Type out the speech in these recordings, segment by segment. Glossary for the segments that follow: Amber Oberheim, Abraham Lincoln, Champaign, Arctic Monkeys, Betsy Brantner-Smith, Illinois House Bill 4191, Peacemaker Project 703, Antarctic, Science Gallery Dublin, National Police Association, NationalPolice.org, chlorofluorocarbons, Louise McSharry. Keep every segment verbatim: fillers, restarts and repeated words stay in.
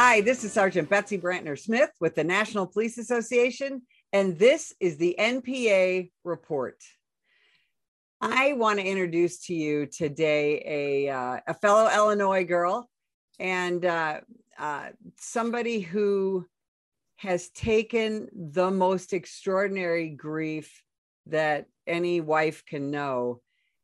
Hi, this is Sergeant Betsy Brantner-Smith with the National Police Association, and this is the N P A Report. I want to introduce to you today a, uh, a fellow Illinois girl and uh, uh, somebody who has taken the most extraordinary grief that any wife can know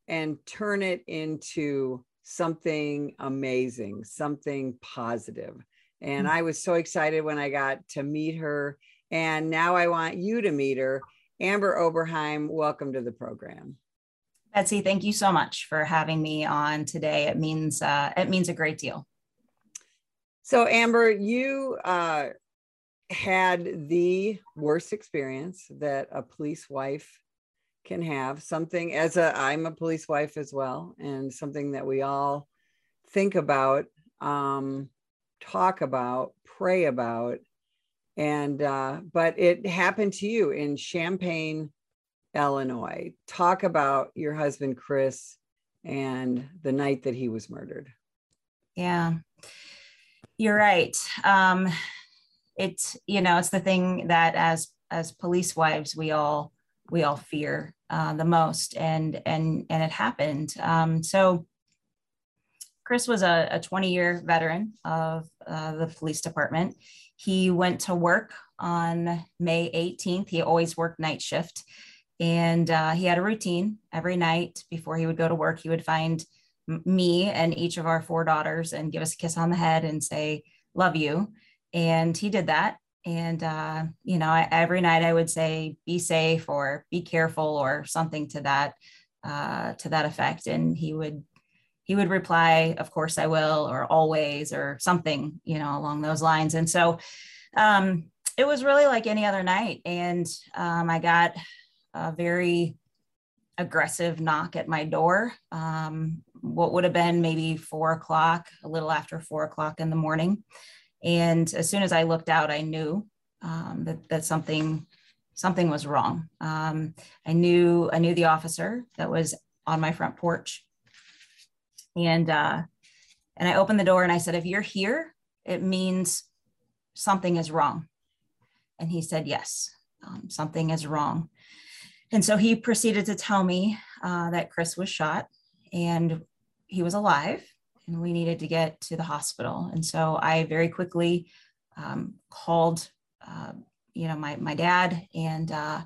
and turn it into something amazing, something positive. And I was so excited when I got to meet her. And now I want you to meet her. Amber Oberheim, welcome to the program. Betsy, thank you so much for having me on today. It means uh, it means a great deal. So Amber, you uh, had the worst experience that a police wife can have. Something as a, I'm a police wife as well, and something that we all think about, um, talk about, pray about, and uh, but it happened to you in Champaign, Illinois. Talk about your husband, Chris, and the night that he was murdered. Yeah, you're right. Um, it's, you know, it's the thing that as as police wives, we all we all fear uh, the most, and and and it happened. Um, so Chris was a, a twenty year veteran of uh, the police department. He went to work on May eighteenth. He always worked night shift. And uh, he had a routine every night before he would go to work. He would find me and each of our four daughters and give us a kiss on the head and say, love you. And he did that. And, uh, you know, I, every night I would say, be safe or be careful or something to that, uh, to that effect. And he would, he would reply, of course I will, or always, or something, you know, along those lines. And so um, it was really like any other night. And um, I got a very aggressive knock at my door. Um, what would have been maybe four o'clock, a little after four o'clock in the morning. And as soon as I looked out, I knew um, that, that something, something was wrong. Um, I knew, I knew the officer that was on my front porch. And, uh, and I opened the door and I said, if you're here, it means something is wrong. And he said, yes, um, something is wrong. And so he proceeded to tell me uh, that Chris was shot and he was alive and we needed to get to the hospital. And so I very quickly um, called, uh, you know, my, my dad and uh,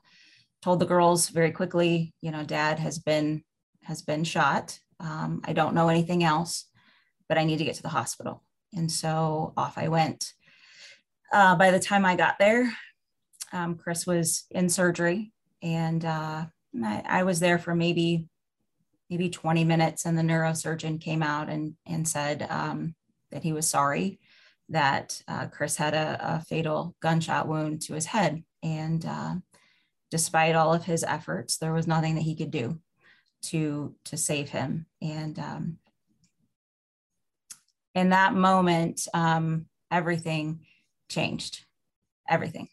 told the girls very quickly, you know, dad has been, has been shot. Um, I don't know anything else, but I need to get to the hospital. And so off I went. Uh, by the time I got there, um, Chris was in surgery. And uh, I, I was there for maybe, maybe twenty minutes, and the neurosurgeon came out and, and said um, that he was sorry that uh, Chris had a, a fatal gunshot wound to his head. And uh, despite all of his efforts, there was nothing that he could do to, to save him. And um, in that moment, um, everything changed, everything.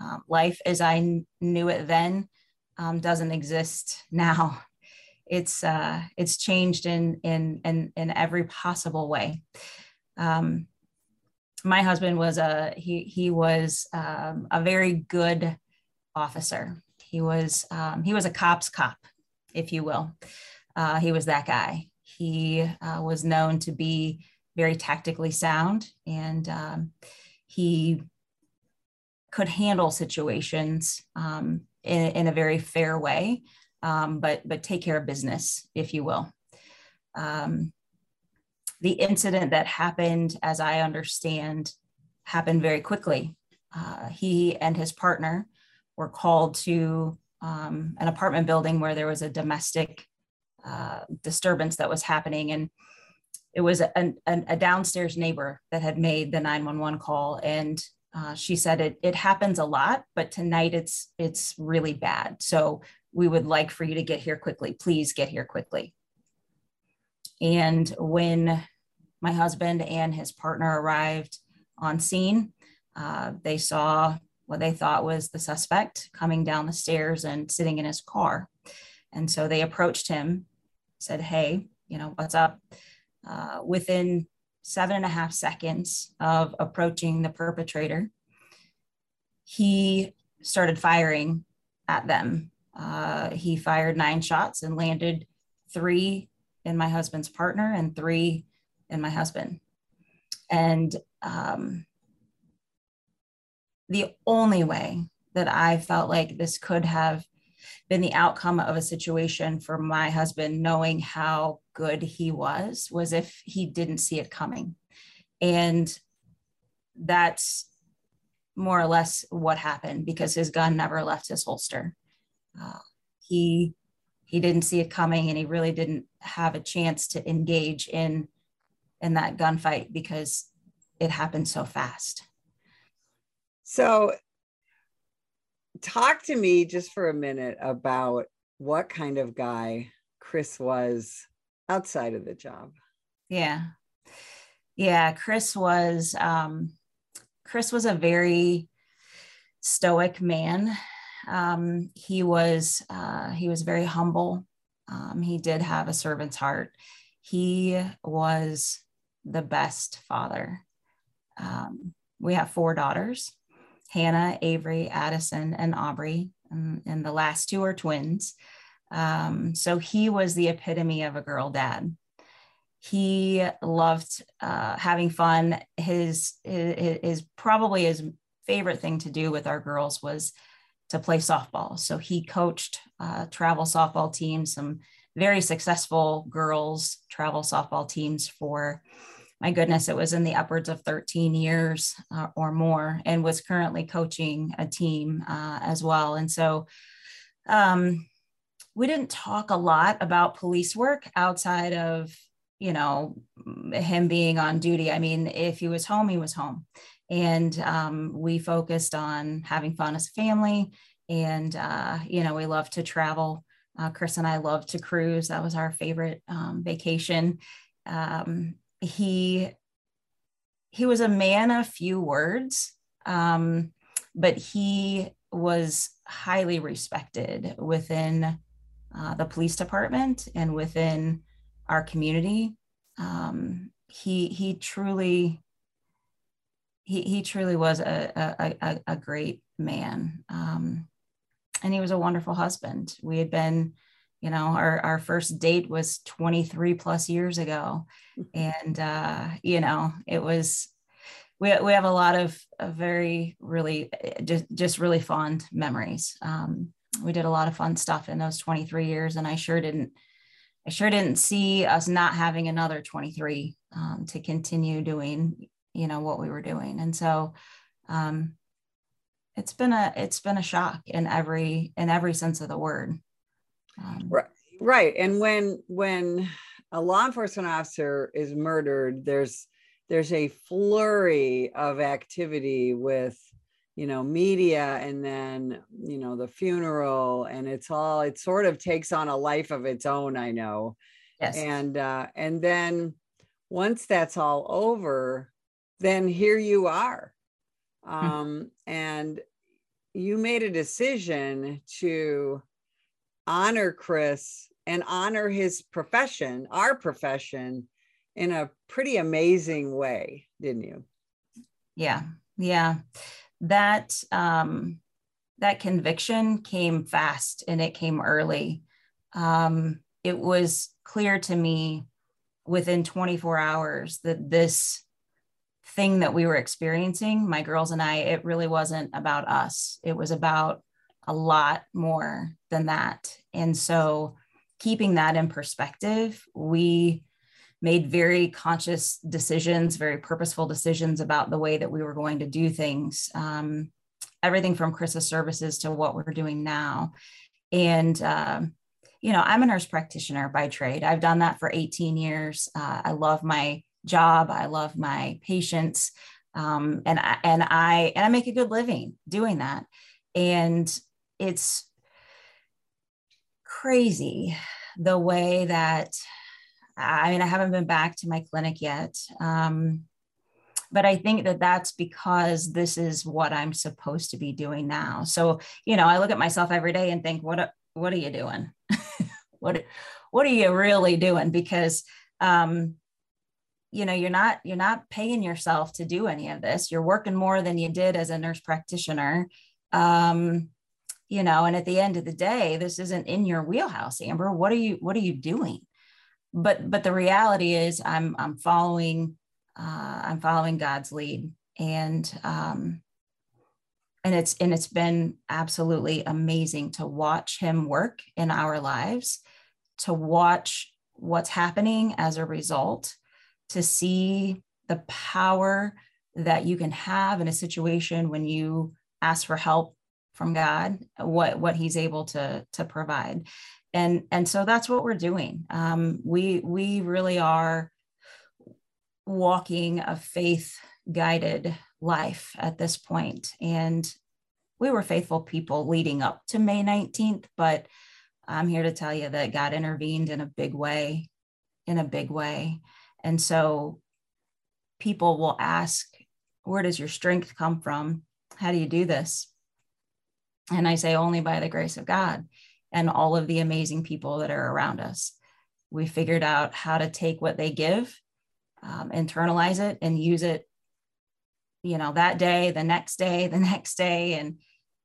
Um, life as I kn- knew it then um, doesn't exist now. It's uh, it's changed in in in in every possible way. Um, my husband was a he he was um, a very good officer. He was um, he was a cop's cop, if you will. Uh, he was that guy. He uh, was known to be very tactically sound, and um, he. could handle situations um, in, in a very fair way, um, but, but take care of business, if you will. Um, the incident that happened, as I understand, happened very quickly. Uh, he and his partner were called to um, an apartment building where there was a domestic uh, disturbance that was happening. And it was an, an, a downstairs neighbor that had made the nine one one call. And Uh, she said, it, it happens a lot, but tonight it's, it's really bad. So we would like for you to get here quickly. Please get here quickly. And when my husband and his partner arrived on scene, uh, they saw what they thought was the suspect coming down the stairs and sitting in his car. And so they approached him, said, hey, you know, what's up? Uh, within seven and a half seconds of approaching the perpetrator, he started firing at them. Uh, he fired nine shots and landed three in my husband's partner and three in my husband. And um, the only way that I felt like this could have been the outcome of a situation for my husband, knowing how good he was, was if he didn't see it coming. And that's more or less what happened, because his gun never left his holster. Uh, he, he didn't see it coming, and he really didn't have a chance to engage in, in that gunfight because it happened so fast. So talk to me just for a minute about what kind of guy Chris was outside of the job. Yeah. Yeah. Chris was, um, Chris was a very stoic man. Um, he was, uh, he was very humble. Um, he did have a servant's heart. He was the best father. Um, we have four daughters, Hannah, Avery, Addison, and Aubrey, and, and the last two are twins. Um, so he was the epitome of a girl dad. He loved uh, having fun. His, his, his probably his favorite thing to do with our girls was to play softball. So he coached uh, travel softball teams, some very successful girls travel softball teams for, my goodness, it was in the upwards of thirteen years uh, or more, and was currently coaching a team uh, as well. And so um, we didn't talk a lot about police work outside of, you know, him being on duty. I mean, if he was home, he was home. And um, we focused on having fun as a family. And, uh, you know, we love to travel. Uh, Chris and I love to cruise. That was our favorite um, vacation. Um, He, he was a man of few words, um, but he was highly respected within uh, the police department and within our community. Um, he, he truly, he, he truly was a, a, a, a great man. Um, and he was a wonderful husband. We had been, you know, our, our first date was twenty-three plus years ago. And, uh, you know, it was, we, we have a lot of, of very, really, just, just really fond memories. Um, we did a lot of fun stuff in those twenty-three years. And I sure didn't, I sure didn't see us not having another twenty-three um, to continue doing, you know, what we were doing. And so um, it's been a, it's been a shock in every, in every sense of the word. Um, right. Right. And when, when a law enforcement officer is murdered, there's, there's a flurry of activity with, you know, media, and then, you know, the funeral, and it's all, it sort of takes on a life of its own, I know. Yes. And, uh, and then once that's all over, then here you are. Um, hmm. And you made a decision to honor Chris and honor his profession, our profession, in a pretty amazing way, didn't you? Yeah, yeah. That um, that conviction came fast, and it came early. Um, it was clear to me within twenty-four hours that this thing that we were experiencing, my girls and I, it really wasn't about us. It was about a lot more than that. And so keeping that in perspective, we made very conscious decisions, very purposeful decisions about the way that we were going to do things. Um, everything from Chris's services to what we're doing now. And, um, you know, I'm a nurse practitioner by trade. I've done that for eighteen years. Uh, I love my job. I love my patients. Um, and I, and I, and I make a good living doing that. And it's crazy the way that, I mean, I haven't been back to my clinic yet, um, but I think that that's because this is what I'm supposed to be doing now. So, you know, I look at myself every day and think, what, what are you doing? what, what are you really doing? Because, um, you know, you're not, you're not paying yourself to do any of this. You're working more than you did as a nurse practitioner. Um, you know, and at the end of the day, this isn't in your wheelhouse, Amber. What are you, what are you doing? But, but the reality is I'm, I'm following, uh, I'm following God's lead, and, um, and it's, and it's been absolutely amazing to watch him work in our lives, to watch what's happening as a result, to see the power that you can have in a situation when you ask for help from God, what, what he's able to, to provide. And, and so that's what we're doing. Um, we, we really are walking a faith guided life at this point. And we were faithful people leading up to May nineteenth, but I'm here to tell you that God intervened in a big way, in a big way. And so people will ask, where does your strength come from? How do you do this? And I say, only by the grace of God and all of the amazing people that are around us. We figured out how to take what they give, um, internalize it, and use it, you know, that day, the next day, the next day. And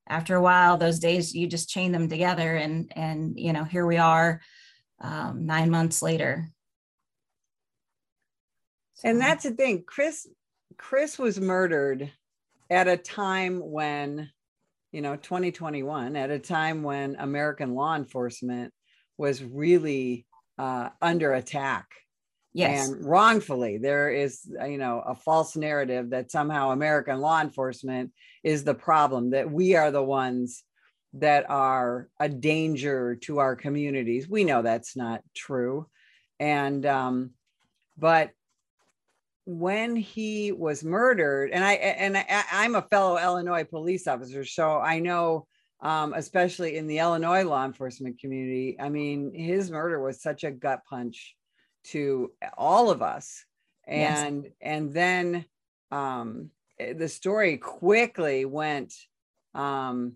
after a while, those days, you just chain them together. And, and you know, here we are um, nine months later. And that's the thing, Chris, Chris was murdered at a time when, you know, twenty twenty-one, at a time when American law enforcement was really uh, under attack. Yes. And wrongfully, there is, you know, a false narrative that somehow American law enforcement is the problem, that we are the ones that are a danger to our communities. We know that's not true. And, um, but when he was murdered, and I and I, I'm a fellow Illinois police officer, so I know, um, especially in the Illinois law enforcement community, I mean, his murder was such a gut punch to all of us. And yes. and then um, the story quickly went um,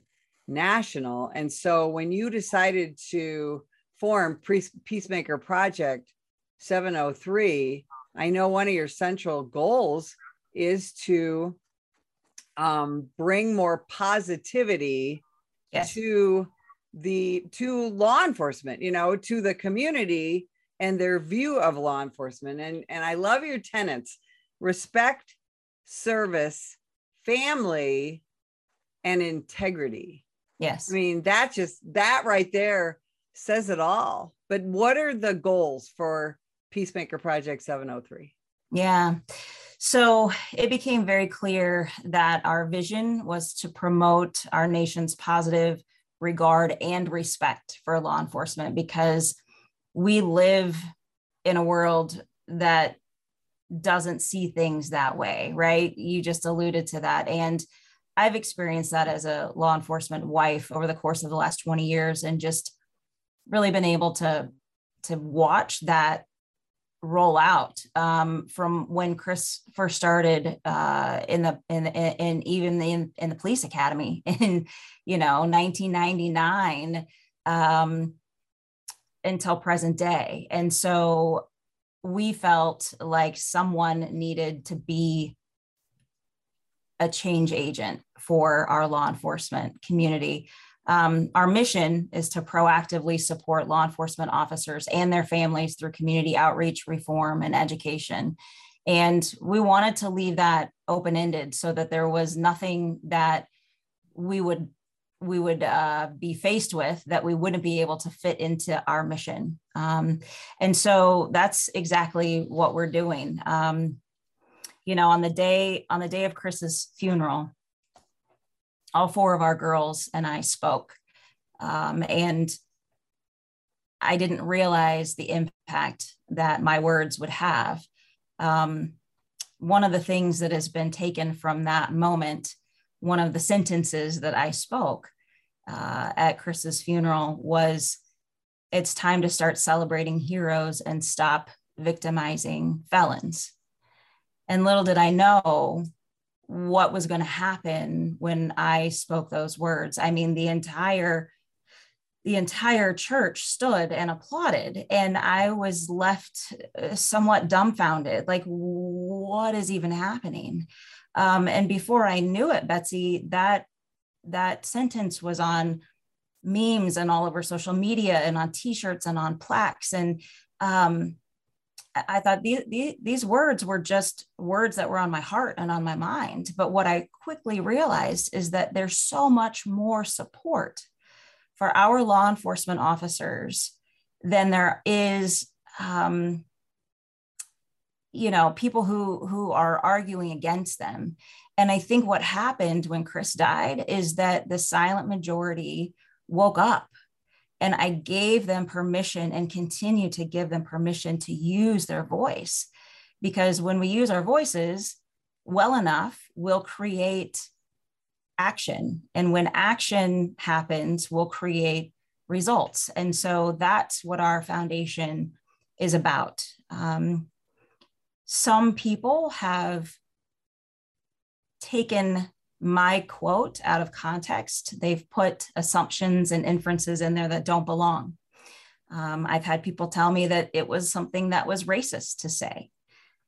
national. And so when you decided to form Peacemaker Project seven oh three, I know one of your central goals is to um, bring more positivity yes. to the to law enforcement, you know, to the community and their view of law enforcement. And, and I love your tenets: respect, service, family, and integrity. Yes. I mean, that just, that right there says it all. But what are the goals for Peacemaker Project seven oh three? Yeah. So it became very clear that our vision was to promote our nation's positive regard and respect for law enforcement, because we live in a world that doesn't see things that way, right? You just alluded to that. And I've experienced that as a law enforcement wife over the course of the last twenty years, and just really been able to, to watch that roll out um, from when Chris first started uh, in the in and even in in the police academy in you know nineteen ninety-nine um, until present day. And so we felt like someone needed to be a change agent for our law enforcement community. Um, our mission is to proactively support law enforcement officers and their families through community outreach, reform, and education. And we wanted to leave that open-ended so that there was nothing that we would we would uh, be faced with that we wouldn't be able to fit into our mission. Um, and so that's exactly what we're doing. Um, you know, on the day on the day of Chris's funeral, all four of our girls and I spoke, um, and I didn't realize the impact that my words would have. Um, one of the things that has been taken from that moment, one of the sentences that I spoke uh, at Chris's funeral was, "It's time to start celebrating heroes and stop victimizing felons." And little did I know what was going to happen when I spoke those words. I mean, the entire the entire church stood and applauded. And I was left somewhat dumbfounded, like, what is even happening? Um, and before I knew it, Betsy, that that sentence was on memes and all over social media and on t-shirts and on plaques. And um, I thought these, these, these words were just words that were on my heart and on my mind. But what I quickly realized is that there's so much more support for our law enforcement officers than there is, um, you know, people who, who are arguing against them. And I think what happened when Chris died is that the silent majority woke up, and I gave them permission and continue to give them permission to use their voice, because when we use our voices well enough, we'll create action. And when action happens, we'll create results. And so that's what our foundation is about. Um, some people have taken my quote out of context. They've put assumptions and inferences in there that don't belong. Um, I've had people tell me that it was something that was racist to say.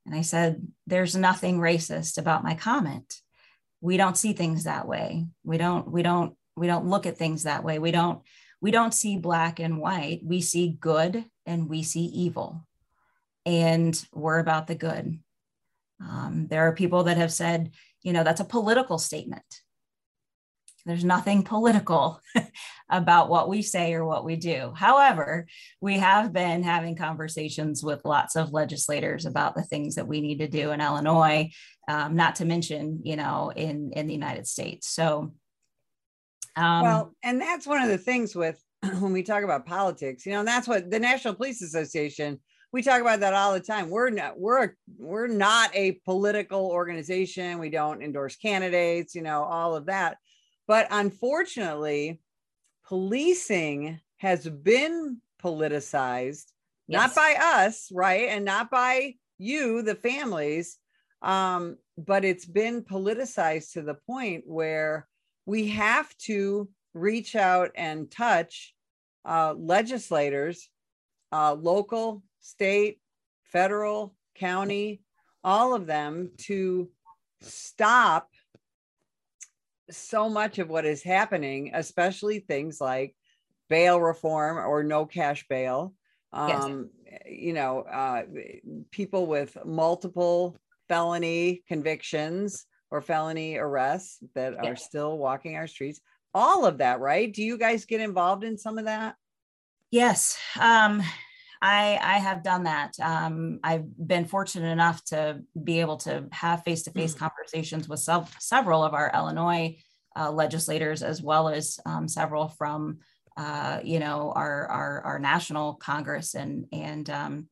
And I said, there's nothing racist about my comment. We don't see things that way. We don't, we don't, we don't look at things that way. We don't, we don't see black and white. We see good and we see evil, and we're about the good. Um, there are people that have said, you know, that's a political statement. There's nothing political about what we say or what we do. However, we have been having conversations with lots of legislators about the things that we need to do in Illinois, um, not to mention, you know, in, in the United States. So. Um, well, and that's one of the things with when we talk about politics, you know, and that's what the National Police Association, we talk about that all the time. We're not, we're, we're not a political organization. We don't endorse candidates, you know, all of that. But unfortunately, policing has been politicized, yes. Not by us, right? And not by you, the families, um, but it's been politicized to the point where we have to reach out and touch uh, legislators, uh, local, state, federal, county, all of them, to stop so much of what is happening, especially things like bail reform or no cash bail. Um, yes. You know, uh, people with multiple felony convictions or felony arrests that yes. are still walking our streets, all of that, right? Do you guys get involved in some of that? Yes, um, I, I have done that. Um, I've been fortunate enough to be able to have face-to-face mm-hmm. conversations with se- several of our Illinois uh, legislators, as well as um, several from, uh, you know, our, our, our national Congress. And, and um,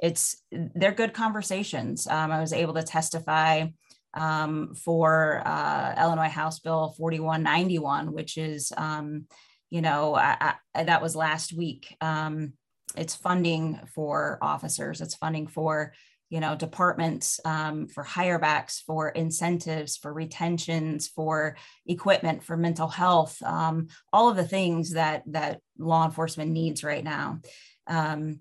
it's, they're good conversations. Um, I was able to testify um, for uh, Illinois House Bill forty-one ninety-one, which is, um, you know, I, I, that was last week. Um, It's funding for officers. It's funding for, you know, departments, um, for hirebacks, for incentives, for retentions, for equipment, for mental health, um, all of the things that that law enforcement needs right now. Um,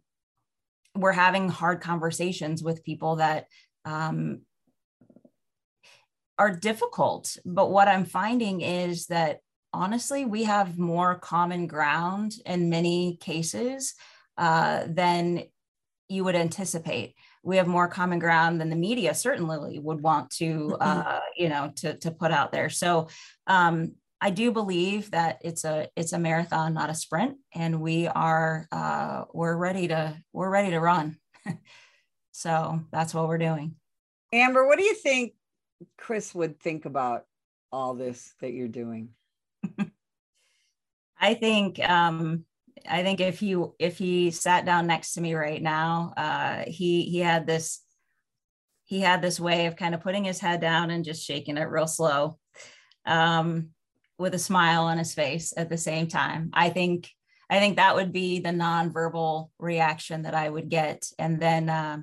we're having hard conversations with people that um, are difficult. But what I'm finding is that, honestly, we have more common ground in many cases Uh, than you would anticipate. We have more common ground than the media certainly would want to, uh, you know, to, to put out there. So um, I do believe that it's a it's a marathon, not a sprint, and we are uh, we're ready to we're ready to run. So that's what we're doing. Amber, what do you think Chris would think about all this that you're doing? I think. Um, I think if he if he sat down next to me right now, uh, he he had this he had this way of kind of putting his head down and just shaking it real slow, um, with a smile on his face at the same time. I think I think that would be the nonverbal reaction that I would get, and then uh,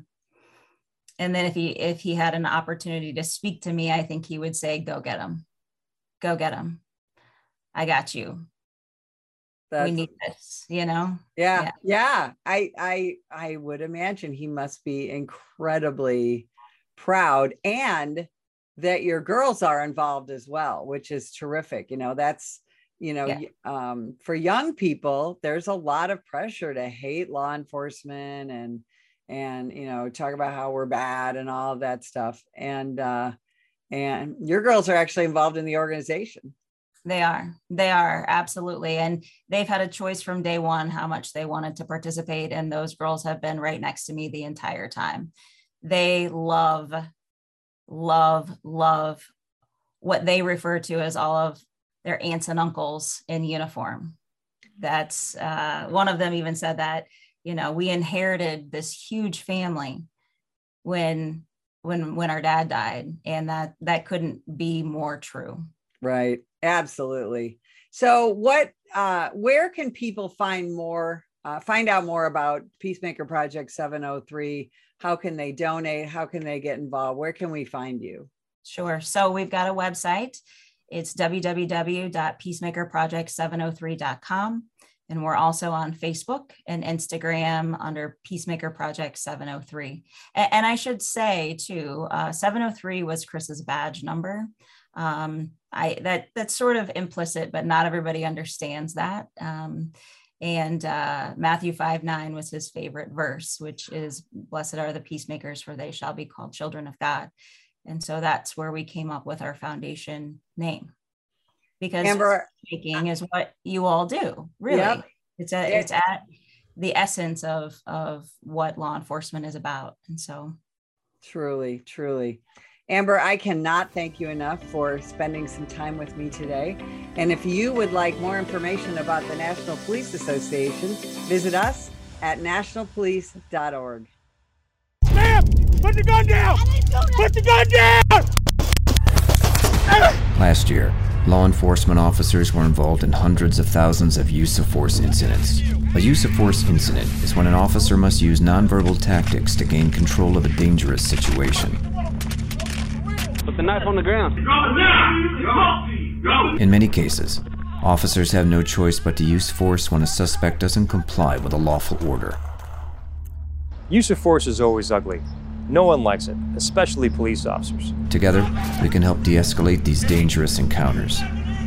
and then if he if he had an opportunity to speak to me, I think he would say, "Go get him, go get him, I got you." That's, we need this, you know? Yeah, yeah. Yeah. I, I, I would imagine he must be incredibly proud, and that your girls are involved as well, which is terrific. You know, that's, you know, yeah. um, for young people, there's a lot of pressure to hate law enforcement and, and, you know, talk about how we're bad and all of that stuff. And, uh, and your girls are actually involved in the organization. They are. They are. Absolutely. And they've had a choice from day one how much they wanted to participate. And those girls have been right next to me the entire time. They love, love, love what they refer to as all of their aunts and uncles in uniform. That's uh, one of them even said that, you know, we inherited this huge family when when when our dad died. And that that couldn't be more true. Right. Absolutely. So what, uh, where can people find more, uh, find out more about Peacemaker Project seven oh three? How can they donate? How can they get involved? Where can we find you? Sure. So we've got a website. It's w w w dot peacemaker project seven oh three dot com. And we're also on Facebook and Instagram under Peacemaker Project seven oh three. A- and I should say too, uh, seven oh three was Chris's badge number. Um, I, that that's sort of implicit, but not everybody understands that. Um, and uh, Matthew five nine was his favorite verse, which is, blessed are the peacemakers, for they shall be called children of God. And so that's where we came up with our foundation name, because Amber, peacemaking is what you all do, really. Yep. It's a, it's at the essence of, of what law enforcement is about. And so. Truly, truly. Amber, I cannot thank you enough for spending some time with me today. And if you would like more information about the National Police Association, visit us at national police dot org. Snap! Put the gun down! Put the gun down! Last year, law enforcement officers were involved in hundreds of thousands of use of force incidents. A use of force incident is when an officer must use nonverbal tactics to gain control of a dangerous situation. Put the knife on the ground. In many cases, officers have no choice but to use force when a suspect doesn't comply with a lawful order. Use of force is always ugly. No one likes it, especially police officers. Together, we can help de-escalate these dangerous encounters.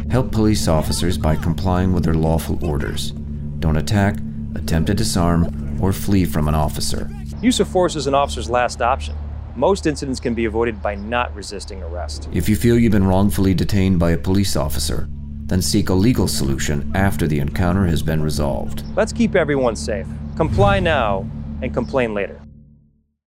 Help police officers by complying with their lawful orders. Don't attack, attempt to disarm, or flee from an officer. Use of force is an officer's last option. Most incidents can be avoided by not resisting arrest. If you feel you've been wrongfully detained by a police officer, then seek a legal solution after the encounter has been resolved. Let's keep everyone safe. Comply now and complain later.